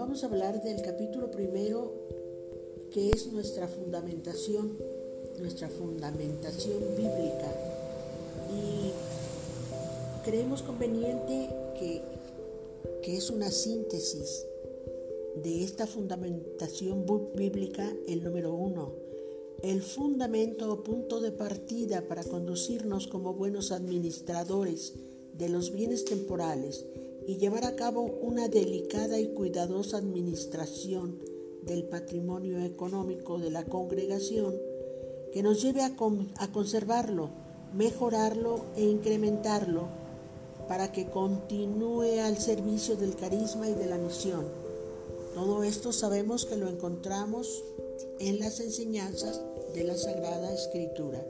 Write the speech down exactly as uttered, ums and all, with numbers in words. Vamos a hablar del capítulo primero, que es nuestra fundamentación, nuestra fundamentación bíblica. Y creemos conveniente que, que es una síntesis de esta fundamentación bíblica el número uno, el fundamento o punto de partida para conducirnos como buenos administradores de los bienes temporales y llevar a cabo una delicada y cuidadosa administración del patrimonio económico de la congregación que nos lleve a, con, a conservarlo, mejorarlo e incrementarlo para que continúe al servicio del carisma y de la misión. Todo esto sabemos que lo encontramos en las enseñanzas de la Sagrada Escritura.